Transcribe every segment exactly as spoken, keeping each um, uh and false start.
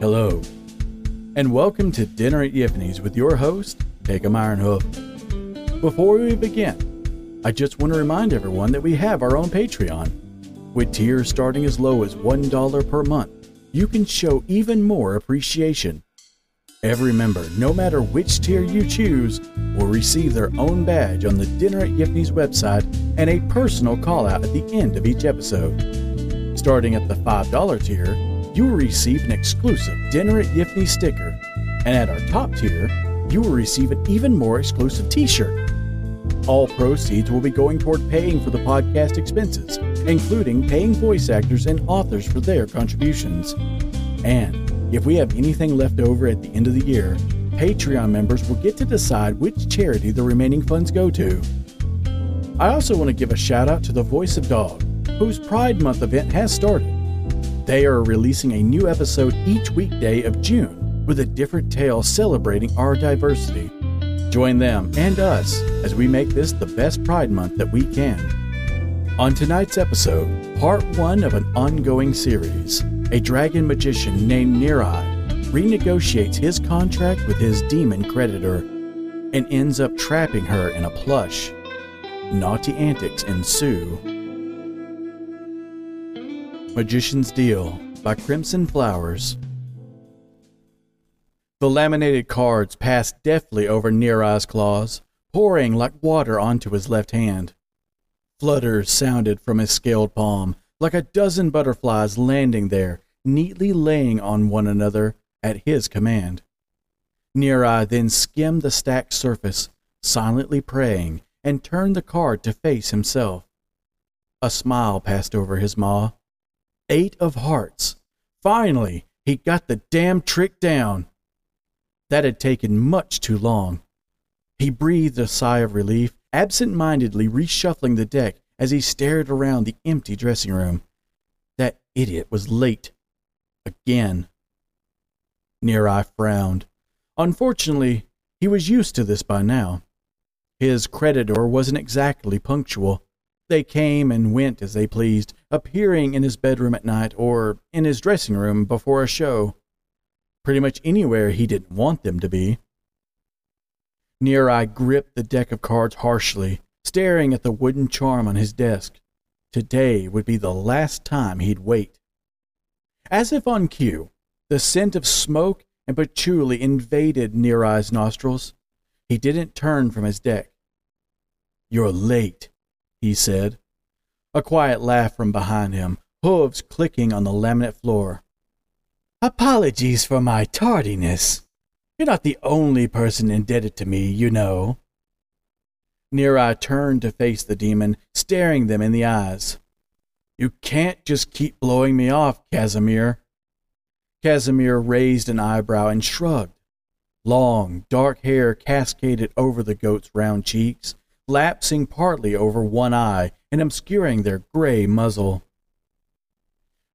Hello, and welcome to Dinner at Yiffany's with your host, Tegum Ironhook. Before we begin, I just want to remind everyone that we have our own Patreon. With tiers starting as low as one dollar per month, you can show even more appreciation. Every member, no matter which tier you choose, will receive their own badge on the Dinner at Yiffany's website and a personal call-out at the end of each episode. Starting at the five dollar tier, you will receive an exclusive Dinner at Yiffany's sticker, and at our top tier, you will receive an even more exclusive t-shirt. All proceeds will be going toward paying for the podcast expenses, including paying voice actors and authors for their contributions. And if we have anything left over at the end of the year, Patreon members will get to decide which charity the remaining funds go to. I also want to give a shout out to the Voice of Dog, whose Pride Month event has started. They are releasing a new episode each weekday of June with a different tale celebrating our diversity. Join them and us as we make this the best Pride Month that we can. On tonight's episode, part one of an ongoing series, a dragon magician named Nerai renegotiates his contract with his demon creditor and ends up trapping her in a plush. Naughty antics ensue. Magician's Deal by Crimson Flowers. The laminated cards passed deftly over Nerai's claws, pouring like water onto his left hand. Flutters sounded from his scaled palm, like a dozen butterflies landing there, neatly laying on one another at his command. Nerai then skimmed the stacked surface, silently praying, and turned the card to face himself. A smile passed over his maw. Eight of hearts. Finally, he got the damn trick down. That had taken much too long. He breathed a sigh of relief, absent-mindedly reshuffling the deck as he stared around the empty dressing room. That idiot was late. Again. Nerai frowned. Unfortunately, he was used to this by now. His creditor wasn't exactly punctual. They came and went as they pleased, appearing in his bedroom at night or in his dressing room before a show. Pretty much anywhere he didn't want them to be. Nerai gripped the deck of cards harshly, staring at the wooden charm on his desk. Today would be the last time he'd wait. As if on cue, the scent of smoke and patchouli invaded Nerai's nostrils. He didn't turn from his deck. "You're late," he said. A quiet laugh from behind him, hooves clicking on the laminate floor. "Apologies for my tardiness. You're not the only person indebted to me, you know." Nerai turned to face the demon, staring them in the eyes. "You can't just keep blowing me off, Casimir." Casimir raised an eyebrow and shrugged. Long, dark hair cascaded over the goat's round cheeks, lapsing partly over one eye and obscuring their gray muzzle.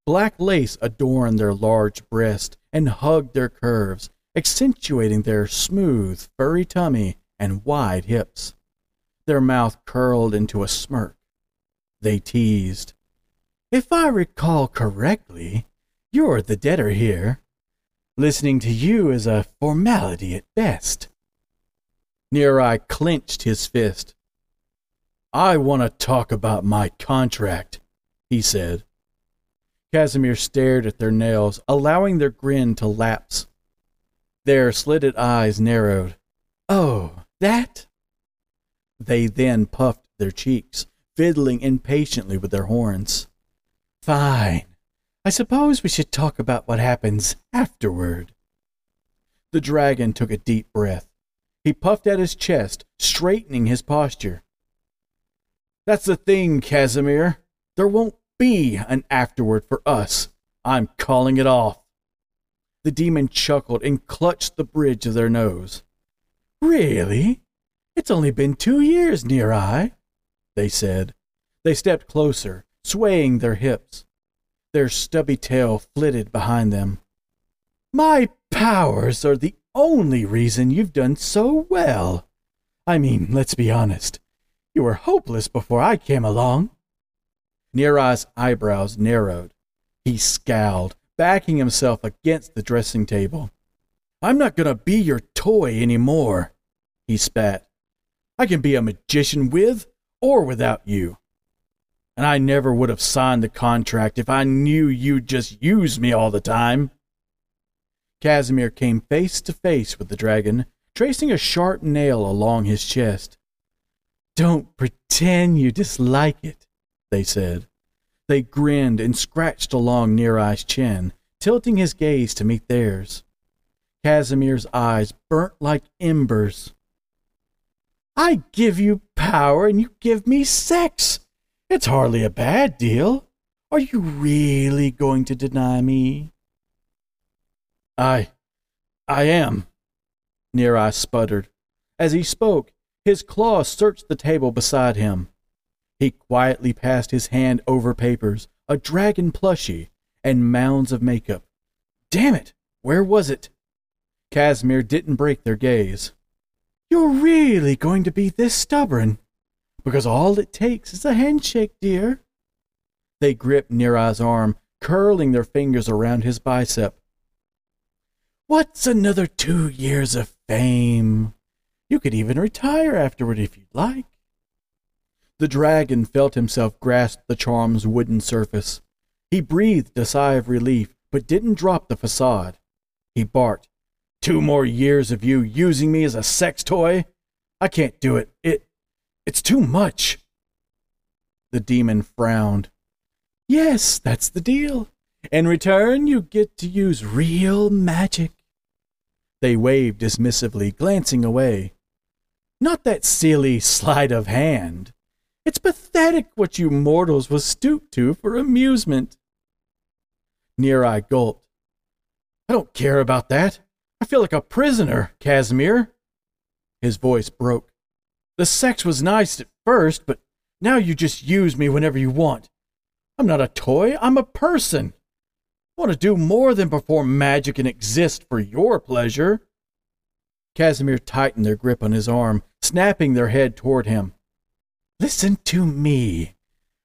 Black lace adorned their large breast and hugged their curves, accentuating their smooth, furry tummy and wide hips. Their mouth curled into a smirk. They teased. "If I recall correctly, you're the debtor here. Listening to you is a formality at best." Nerai clenched his fist. "I want to talk about my contract," he said. Casimir stared at their nails, allowing their grin to lapse. Their slitted eyes narrowed. "Oh, that?" They then puffed their cheeks, fiddling impatiently with their horns. "Fine. I suppose we should talk about what happens afterward." The dragon took a deep breath. He puffed at his chest, straightening his posture. "That's the thing, Casimir. There won't be an afterward for us. I'm calling it off." The demon chuckled and clutched the bridge of their nose. "Really? It's only been two years, Nerai," they said. They stepped closer, swaying their hips. Their stubby tail flitted behind them. "My powers are the only reason you've done so well. I mean, let's be honest. You were hopeless before I came along." Nerai's eyebrows narrowed. He scowled, backing himself against the dressing table. "I'm not going to be your toy anymore," he spat. "I can be a magician with or without you. And I never would have signed the contract if I knew you'd just use me all the time." Casimir came face to face with the dragon, tracing a sharp nail along his chest. "Don't pretend you dislike it," they said. They grinned and scratched along Nerai's chin, tilting his gaze to meet theirs. Casimir's eyes burnt like embers. "I give you power and you give me sex. It's hardly a bad deal. Are you really going to deny me?" I, I am, Nerai sputtered. As he spoke, his claws searched the table beside him. He quietly passed his hand over papers, a dragon plushie, and mounds of makeup. Damn it, where was it? Casimir didn't break their gaze. "You're really going to be this stubborn? Because all it takes is a handshake, dear." They gripped Nerai's arm, curling their fingers around his bicep. "What's another two years of fame? You could even retire afterward if you'd like." The dragon felt himself grasp the charm's wooden surface. He breathed a sigh of relief, but didn't drop the facade. He barked, "Two more years of you using me as a sex toy? I can't do it. It, it's too much." The demon frowned. "Yes, that's the deal. In return, you get to use real magic." They waved dismissively, glancing away. "Not that silly sleight of hand. It's pathetic what you mortals will stoop to for amusement." Nerai gulped. "I don't care about that. I feel like a prisoner, Casimir." His voice broke. "The sex was nice at first, but now you just use me whenever you want. I'm not a toy, I'm a person. I want to do more than perform magic and exist for your pleasure." Casimir tightened their grip on his arm, snapping their head toward him. "Listen to me.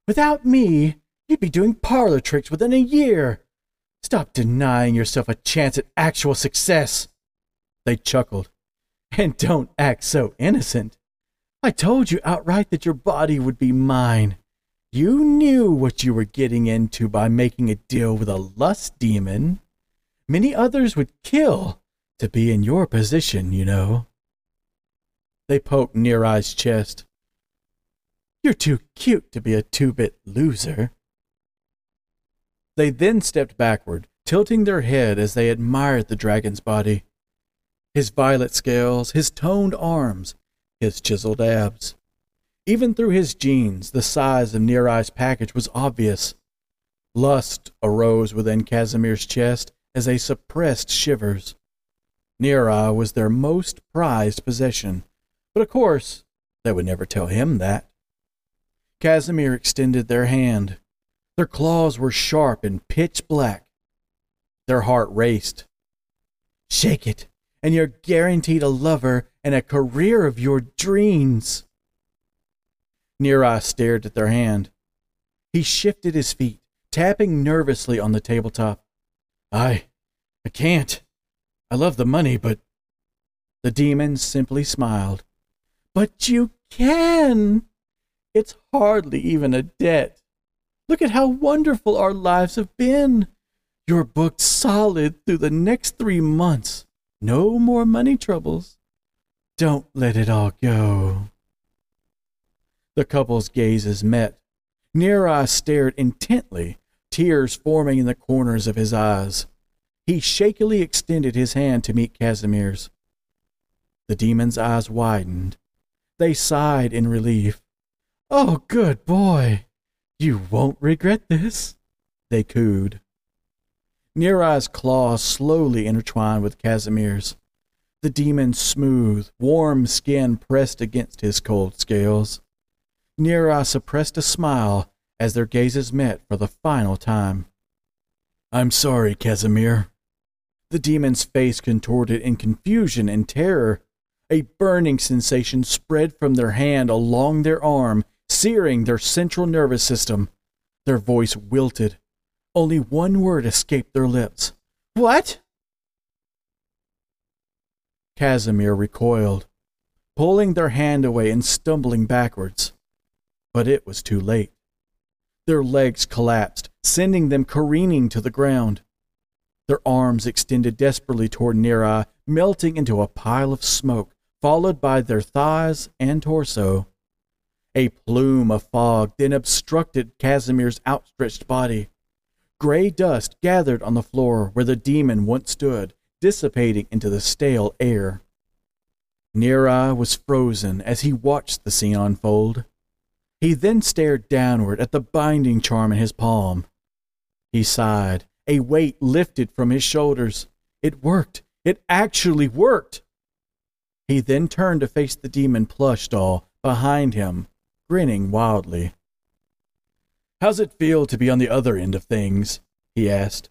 Without me, you'd be doing parlor tricks within a year. Stop denying yourself a chance at actual success." They chuckled. "And don't act so innocent. I told you outright that your body would be mine. You knew what you were getting into by making a deal with a lust demon. Many others would kill to be in your position, you know." They poked Nerai's chest. "You're too cute to be a two-bit loser." They then stepped backward, tilting their head as they admired the dragon's body. His violet scales, his toned arms, his chiseled abs. Even through his jeans, the size of Nerai's package was obvious. Lust arose within Casimir's chest as they suppressed shivers. Nerai was their most prized possession, but of course, they would never tell him that. Casimir extended their hand. Their claws were sharp and pitch black. Their heart raced. "Shake it, and you're guaranteed a lover and a career of your dreams." Nerai stared at their hand. He shifted his feet, tapping nervously on the tabletop. I, I can't. I love the money, but... The demon simply smiled. "But you can. It's hardly even a debt. Look at how wonderful our lives have been. You're booked solid through the next three months. No more money troubles. Don't let it all go." The couple's gazes met. Nerai stared intently, tears forming in the corners of his eyes. He shakily extended his hand to meet Casimir's. The demon's eyes widened. They sighed in relief. "Oh, good boy. You won't regret this," they cooed. Nerai's claws slowly intertwined with Casimir's. The demon's smooth, warm skin pressed against his cold scales. Nerai suppressed a smile as their gazes met for the final time. "I'm sorry, Casimir." The demon's face contorted in confusion and terror. A burning sensation spread from their hand along their arm, searing their central nervous system. Their voice wilted. Only one word escaped their lips. What? Casimir recoiled, pulling their hand away and stumbling backwards. But it was too late. Their legs collapsed, sending them careening to the ground. Their arms extended desperately toward Nerai, melting into a pile of smoke, followed by their thighs and torso. A plume of fog then obstructed Casimir's outstretched body. Gray dust gathered on the floor where the demon once stood, dissipating into the stale air. Nerai was frozen as he watched the scene unfold. He then stared downward at the binding charm in his palm. He sighed. A weight lifted from his shoulders. It worked. It actually worked. He then turned to face the demon plush doll behind him, grinning wildly. "How's it feel to be on the other end of things?" he asked.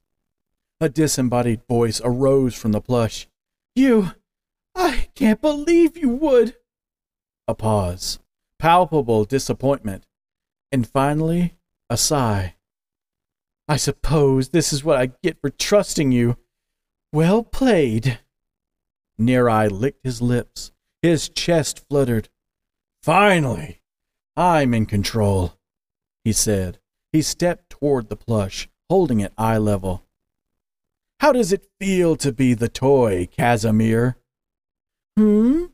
A disembodied voice arose from the plush. "You... I can't believe you would!" A pause, palpable disappointment, and finally a sigh. "I suppose this is what I get for trusting you. Well played." Nerai licked his lips. His chest fluttered. "Finally, I'm in control," he said. He stepped toward the plush, holding it eye level. "How does it feel to be the toy, Casimir?" "Hmm?"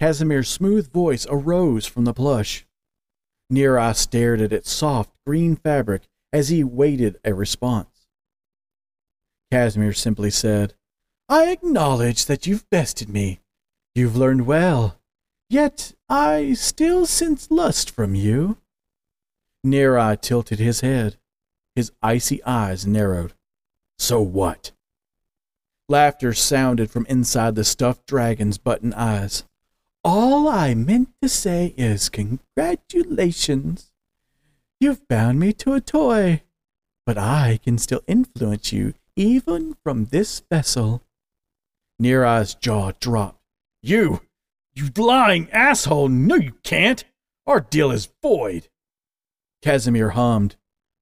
Casimir's smooth voice arose from the plush. Nerai stared at its soft green fabric as he waited a response. Casimir simply said, "I acknowledge that you've bested me. You've learned well. Yet I still sense lust from you." Nerai tilted his head. His icy eyes narrowed. "So what?" Laughter sounded from inside the stuffed dragon's button eyes. "All I meant to say is congratulations. You've bound me to a toy, but I can still influence you even from this vessel." Nerai's jaw dropped. You, you lying asshole, no you can't. Our deal is void." Casimir hummed.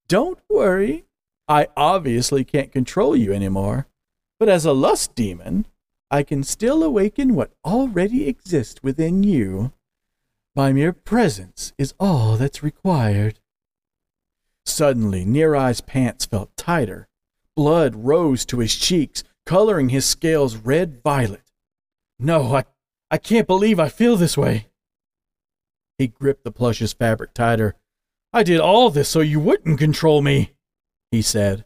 "Don't worry. I obviously can't control you anymore, but as a lust demon, I can still awaken what already exists within you. My mere presence is all that's required." Suddenly, Nerai's pants felt tighter. Blood rose to his cheeks, coloring his scales red-violet. "No, I, I can't believe I feel this way." He gripped the plush's fabric tighter. "I did all this so you wouldn't control me," he said.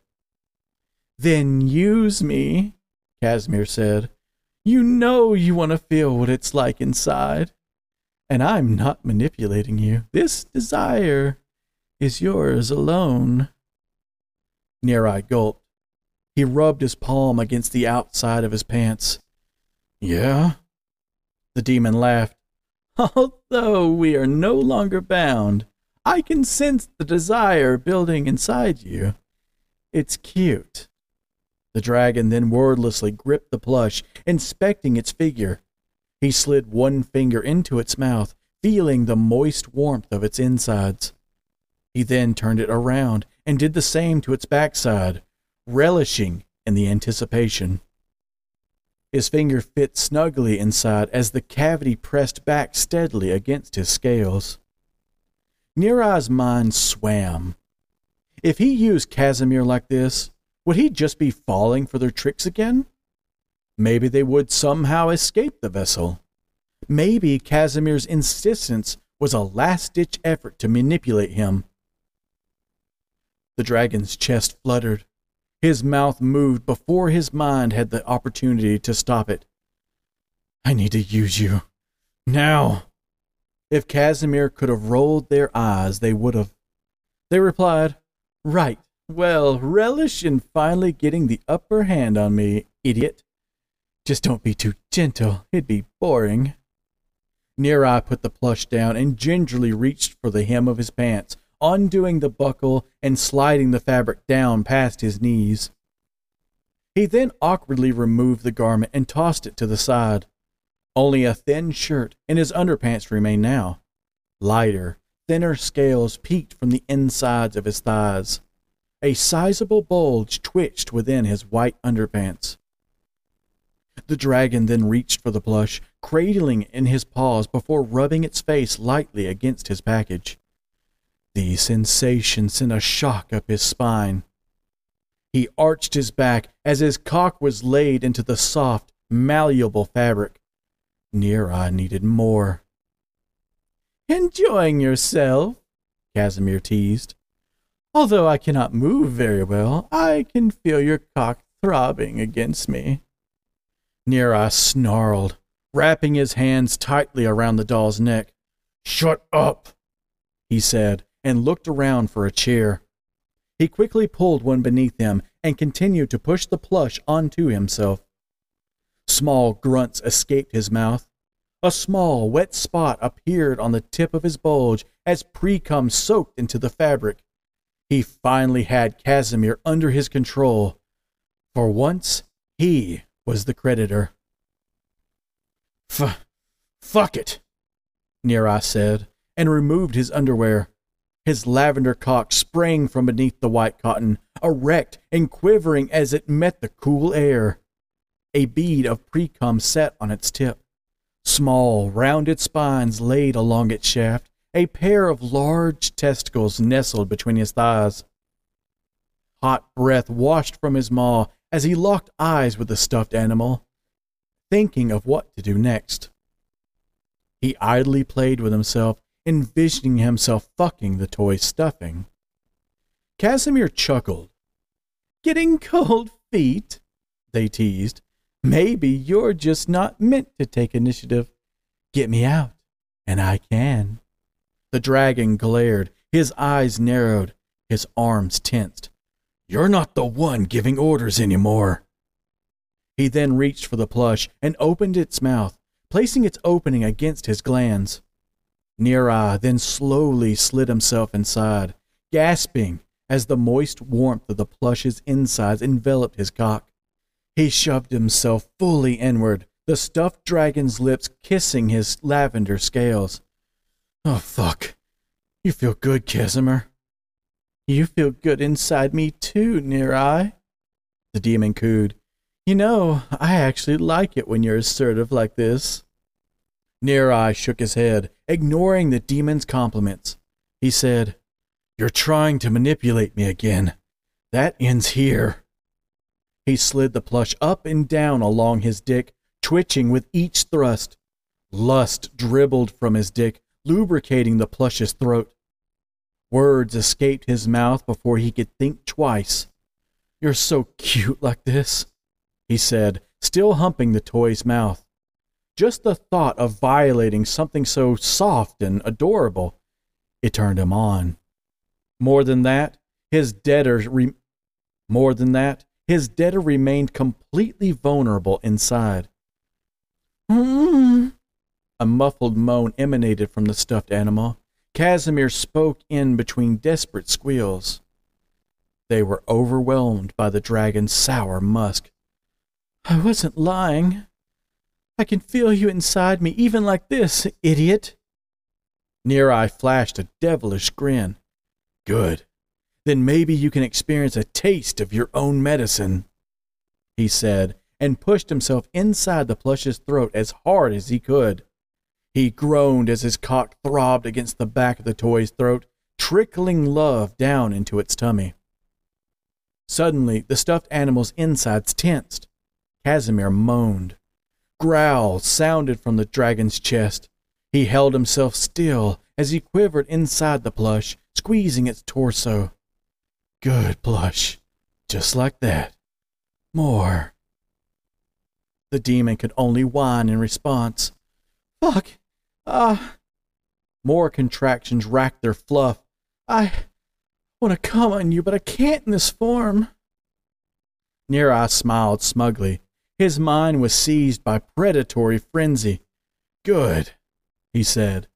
"Then use me," Casimir said. "You know you want to feel what it's like inside. And I'm not manipulating you. This desire is yours alone." Nerai gulped. He rubbed his palm against the outside of his pants. "Yeah?" The demon laughed. "Although we are no longer bound, I can sense the desire building inside you. It's cute." The dragon then wordlessly gripped the plush, inspecting its figure. He slid one finger into its mouth, feeling the moist warmth of its insides. He then turned it around and did the same to its backside, relishing in the anticipation. His finger fit snugly inside as the cavity pressed back steadily against his scales. Nerai's mind swam. If he used Casimir like this, would he just be falling for their tricks again? Maybe they would somehow escape the vessel. Maybe Casimir's insistence was a last-ditch effort to manipulate him. The dragon's chest fluttered. His mouth moved before his mind had the opportunity to stop it. "I need to use you. Now!" If Casimir could have rolled their eyes, they would have. They replied, "Right, well, relish in finally getting the upper hand on me, idiot. Just don't be too gentle, it'd be boring." Nerai put the plush down and gingerly reached for the hem of his pants, undoing the buckle and sliding the fabric down past his knees. He then awkwardly removed the garment and tossed it to the side. Only a thin shirt and his underpants remained now. Lighter, thinner scales peeked from the insides of his thighs. A sizable bulge twitched within his white underpants. The dragon then reached for the plush, cradling it in his paws before rubbing its face lightly against his package. The sensation sent a shock up his spine. He arched his back as his cock was laid into the soft, malleable fabric. Nerai needed more. "Enjoying yourself," Casimir teased. "Although I cannot move very well, I can feel your cock throbbing against me." Nerai snarled, wrapping his hands tightly around the doll's neck. "Shut up," he said, and looked around for a chair. He quickly pulled one beneath him and continued to push the plush onto himself. Small grunts escaped his mouth. A small, wet spot appeared on the tip of his bulge as pre-cum soaked into the fabric. He finally had Casimir under his control. For once, he was the creditor. F- fuck it, Nerai said, and removed his underwear. His lavender cock sprang from beneath the white cotton, erect and quivering as it met the cool air. A bead of pre-cum sat on its tip. Small, rounded spines laid along its shaft, a pair of large testicles nestled between his thighs. Hot breath washed from his maw as he locked eyes with the stuffed animal, thinking of what to do next. He idly played with himself, envisioning himself fucking the toy stuffing. Casimir chuckled. "Getting cold feet?" they teased. "Maybe you're just not meant to take initiative. Get me out, and I can." The dragon glared, his eyes narrowed, his arms tensed. "You're not the one giving orders anymore." He then reached for the plush and opened its mouth, placing its opening against his glands. Nerai then slowly slid himself inside, gasping as the moist warmth of the plush's insides enveloped his cock. He shoved himself fully inward, the stuffed dragon's lips kissing his lavender scales. "Oh, fuck. You feel good, Casimir." "You feel good inside me too, Nerai," the demon cooed. "You know, I actually like it when you're assertive like this." Nerai shook his head, ignoring the demon's compliments. He said, "You're trying to manipulate me again. That ends here." He slid the plush up and down along his dick, twitching with each thrust. Lust dribbled from his dick, lubricating the plush's throat. Words escaped his mouth before he could think twice. "You're so cute like this," he said, still humping the toy's mouth. Just the thought of violating something so soft and adorable, it turned him on. More than that, his debtor re- more than that, His debtor remained completely vulnerable inside. "Mm-hmm." A muffled moan emanated from the stuffed animal. Casimir spoke in between desperate squeals. They were overwhelmed by the dragon's sour musk. "I wasn't lying. I can feel you inside me even like this, idiot." Nerai flashed a devilish grin. "Good. Then maybe you can experience a taste of your own medicine," he said, and pushed himself inside the plush's throat as hard as he could. He groaned as his cock throbbed against the back of the toy's throat, trickling love down into its tummy. Suddenly, the stuffed animal's insides tensed. Casimir moaned. Growls sounded from the dragon's chest. He held himself still as he quivered inside the plush, squeezing its torso. "Good, plush. Just like that. More." The demon could only whine in response. "Fuck. Ah." Uh, more contractions racked their fluff. "I want to come on you, but I can't in this form." Nerai smiled smugly. His mind was seized by predatory frenzy. "Good," he said.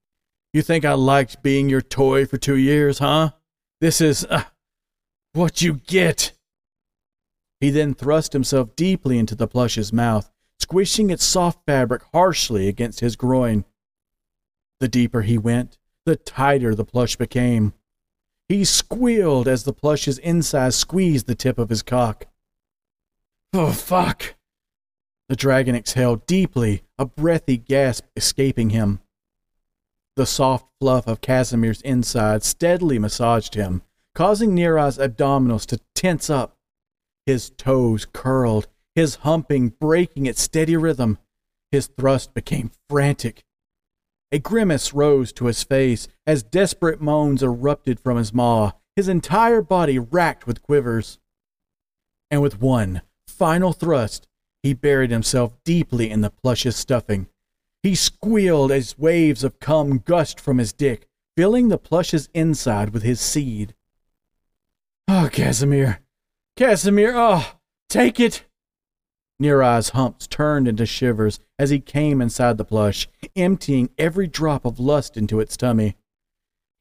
"You think I liked being your toy for two years, huh? This is... Uh, what you get." He then thrust himself deeply into the plush's mouth, squishing its soft fabric harshly against his groin. The deeper he went, the tighter the plush became. He squealed as the plush's insides squeezed the tip of his cock. "Oh, fuck!" The dragon exhaled deeply, a breathy gasp escaping him. The soft fluff of Casimir's inside steadily massaged him, causing Nerai's abdominals to tense up. His toes curled, his humping breaking its steady rhythm. His thrust became frantic. A grimace rose to his face as desperate moans erupted from his maw, his entire body racked with quivers. And with one final thrust, he buried himself deeply in the plush's stuffing. He squealed as waves of cum gushed from his dick, filling the plush's inside with his seed. "Oh, Casimir! Casimir! Oh, take it!" Nerai's humps turned into shivers as he came inside the plush, emptying every drop of lust into its tummy.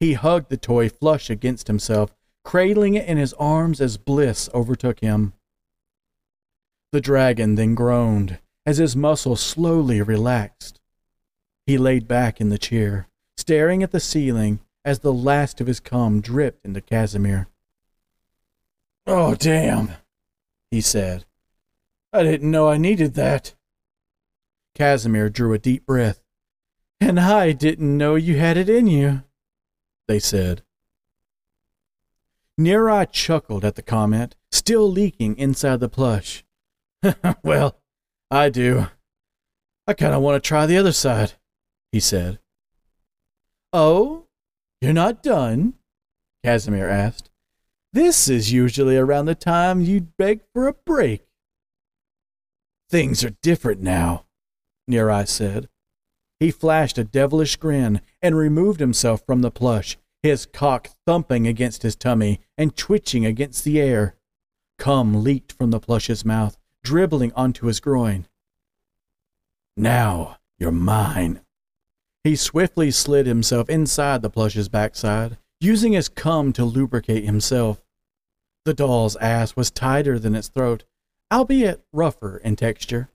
He hugged the toy flush against himself, cradling it in his arms as bliss overtook him. The dragon then groaned as his muscles slowly relaxed. He laid back in the chair, staring at the ceiling as the last of his cum dripped into Casimir. "Oh, damn," he said. "I didn't know I needed that." Casimir drew a deep breath. "And I didn't know you had it in you," they said. Nerai chuckled at the comment, still leaking inside the plush. "Well, I do. I kind of want to try the other side," he said. "Oh, you're not done?" Casimir asked. "This is usually around the time you'd beg for a break." "Things are different now," Nerai said. He flashed a devilish grin and removed himself from the plush, his cock thumping against his tummy and twitching against the air. Cum leaked from the plush's mouth, dribbling onto his groin. "Now you're mine." He swiftly slid himself inside the plush's backside, using his cum to lubricate himself. The doll's ass was tighter than its throat, albeit rougher in texture.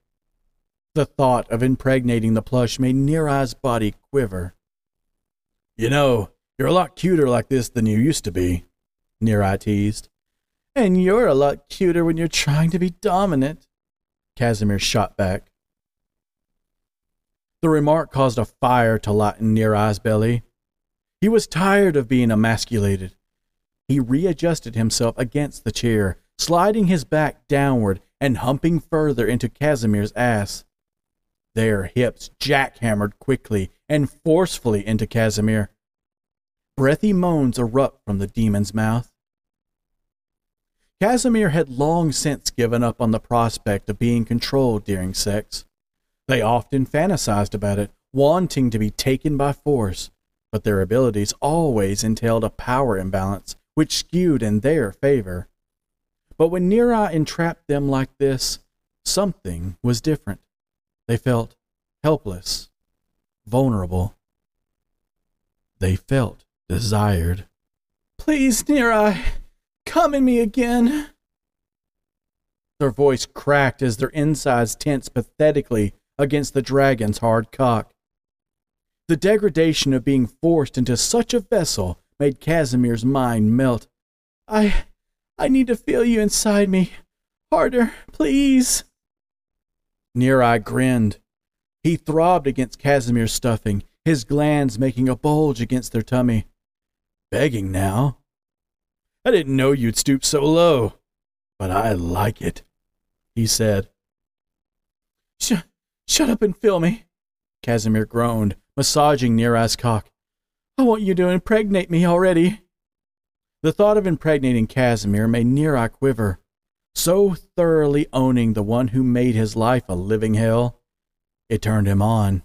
The thought of impregnating the plush made Nerai's body quiver. "You know, you're a lot cuter like this than you used to be," Nerai teased. "And you're a lot cuter when you're trying to be dominant," Casimir shot back. The remark caused a fire to light in Nerai's belly. He was tired of being emasculated. He readjusted himself against the chair, sliding his back downward and humping further into Casimir's ass. Their hips jackhammered quickly and forcefully into Casimir. Breathy moans erupt from the demon's mouth. Casimir had long since given up on the prospect of being controlled during sex. They often fantasized about it, wanting to be taken by force, but their abilities always entailed a power imbalance, which skewed in their favor. But when Nerai entrapped them like this, something was different. They felt helpless, vulnerable. They felt desired. "Please, Nerai, come in me again." Their voice cracked as their insides tensed pathetically against the dragon's hard cock. The degradation of being forced into such a vessel made Casimir's mind melt. I, I need to feel you inside me. Harder, please." Nerai grinned. He throbbed against Casimir's stuffing, his glands making a bulge against their tummy. "Begging now? I didn't know you'd stoop so low, but I like it," he said. Sh shut up and feel me," Casimir groaned, massaging Nerai's cock. "I want you to impregnate me already." The thought of impregnating Casimir made Nerai quiver, so thoroughly owning the one who made his life a living hell. It turned him on.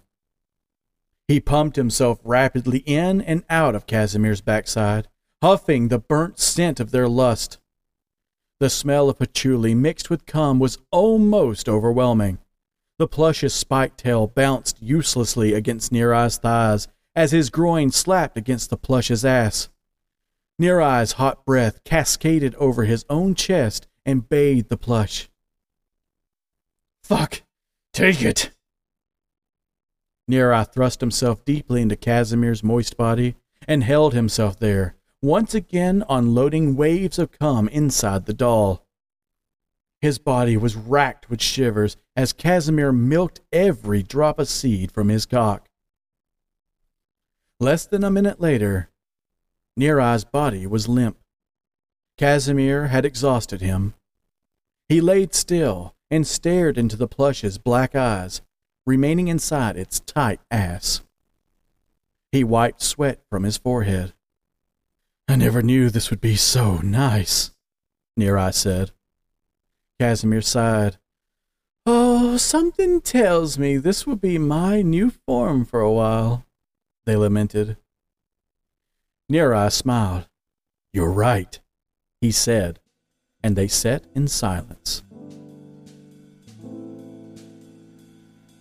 He pumped himself rapidly in and out of Casimir's backside, huffing the burnt scent of their lust. The smell of patchouli mixed with cum was almost overwhelming. The plush's spike tail bounced uselessly against Nerai's thighs as his groin slapped against the plush's ass. Nerai's hot breath cascaded over his own chest and bathed the plush. "Fuck! Take it!" Nerai thrust himself deeply into Casimir's moist body and held himself there, once again unloading waves of cum inside the doll. His body was racked with shivers as Casimir milked every drop of seed from his cock. Less than a minute later, Nerai's body was limp. Casimir had exhausted him. He laid still and stared into the plush's black eyes, remaining inside its tight ass. He wiped sweat from his forehead. "I never knew this would be so nice," Nerai said. Casimir sighed. "Oh, something tells me this will be my new form for a while," they lamented. Nerai smiled. "You're right," he said, and they sat in silence.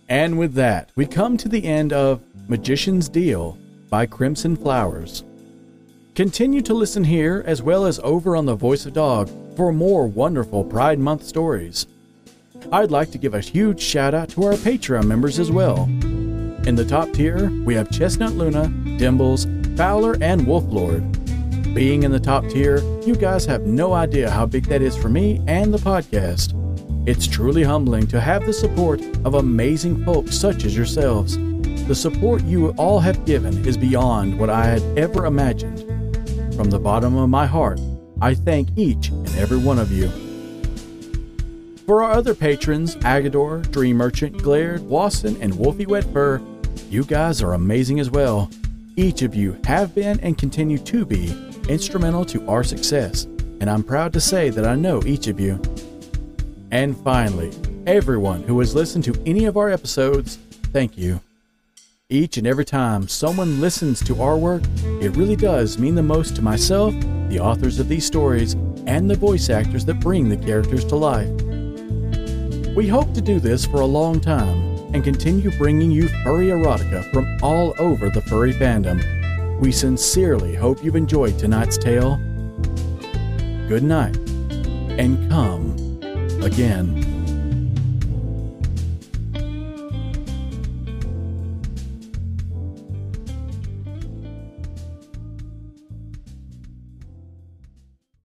And with that, we come to the end of Magician's Deal by Crimson Flowers. Continue to listen here as well as over on the Voice of Dog for more wonderful Pride Month stories. I'd like to give a huge shout out to our Patreon members as well. In the top tier, we have Chestnut Luna, Dimbles, Fowler, and Wolflord. Being in the top tier, you guys have no idea how big that is for me and the podcast. It's truly humbling to have the support of amazing folks such as yourselves. The support you all have given is beyond what I had ever imagined. From the bottom of my heart, I thank each and every one of you. For our other patrons, Agador, Dream Merchant, Glared, Wasson, and Wolfie Wetfur, you guys are amazing as well. Each of you have been and continue to be instrumental to our success, and I'm proud to say that I know each of you. And finally, everyone who has listened to any of our episodes, thank you. Each and every time someone listens to our work, it really does mean the most to myself, the authors of these stories, and the voice actors that bring the characters to life. We hope to do this for a long time and continue bringing you furry erotica from all over the furry fandom. We sincerely hope you've enjoyed tonight's tale. Good night, and come again.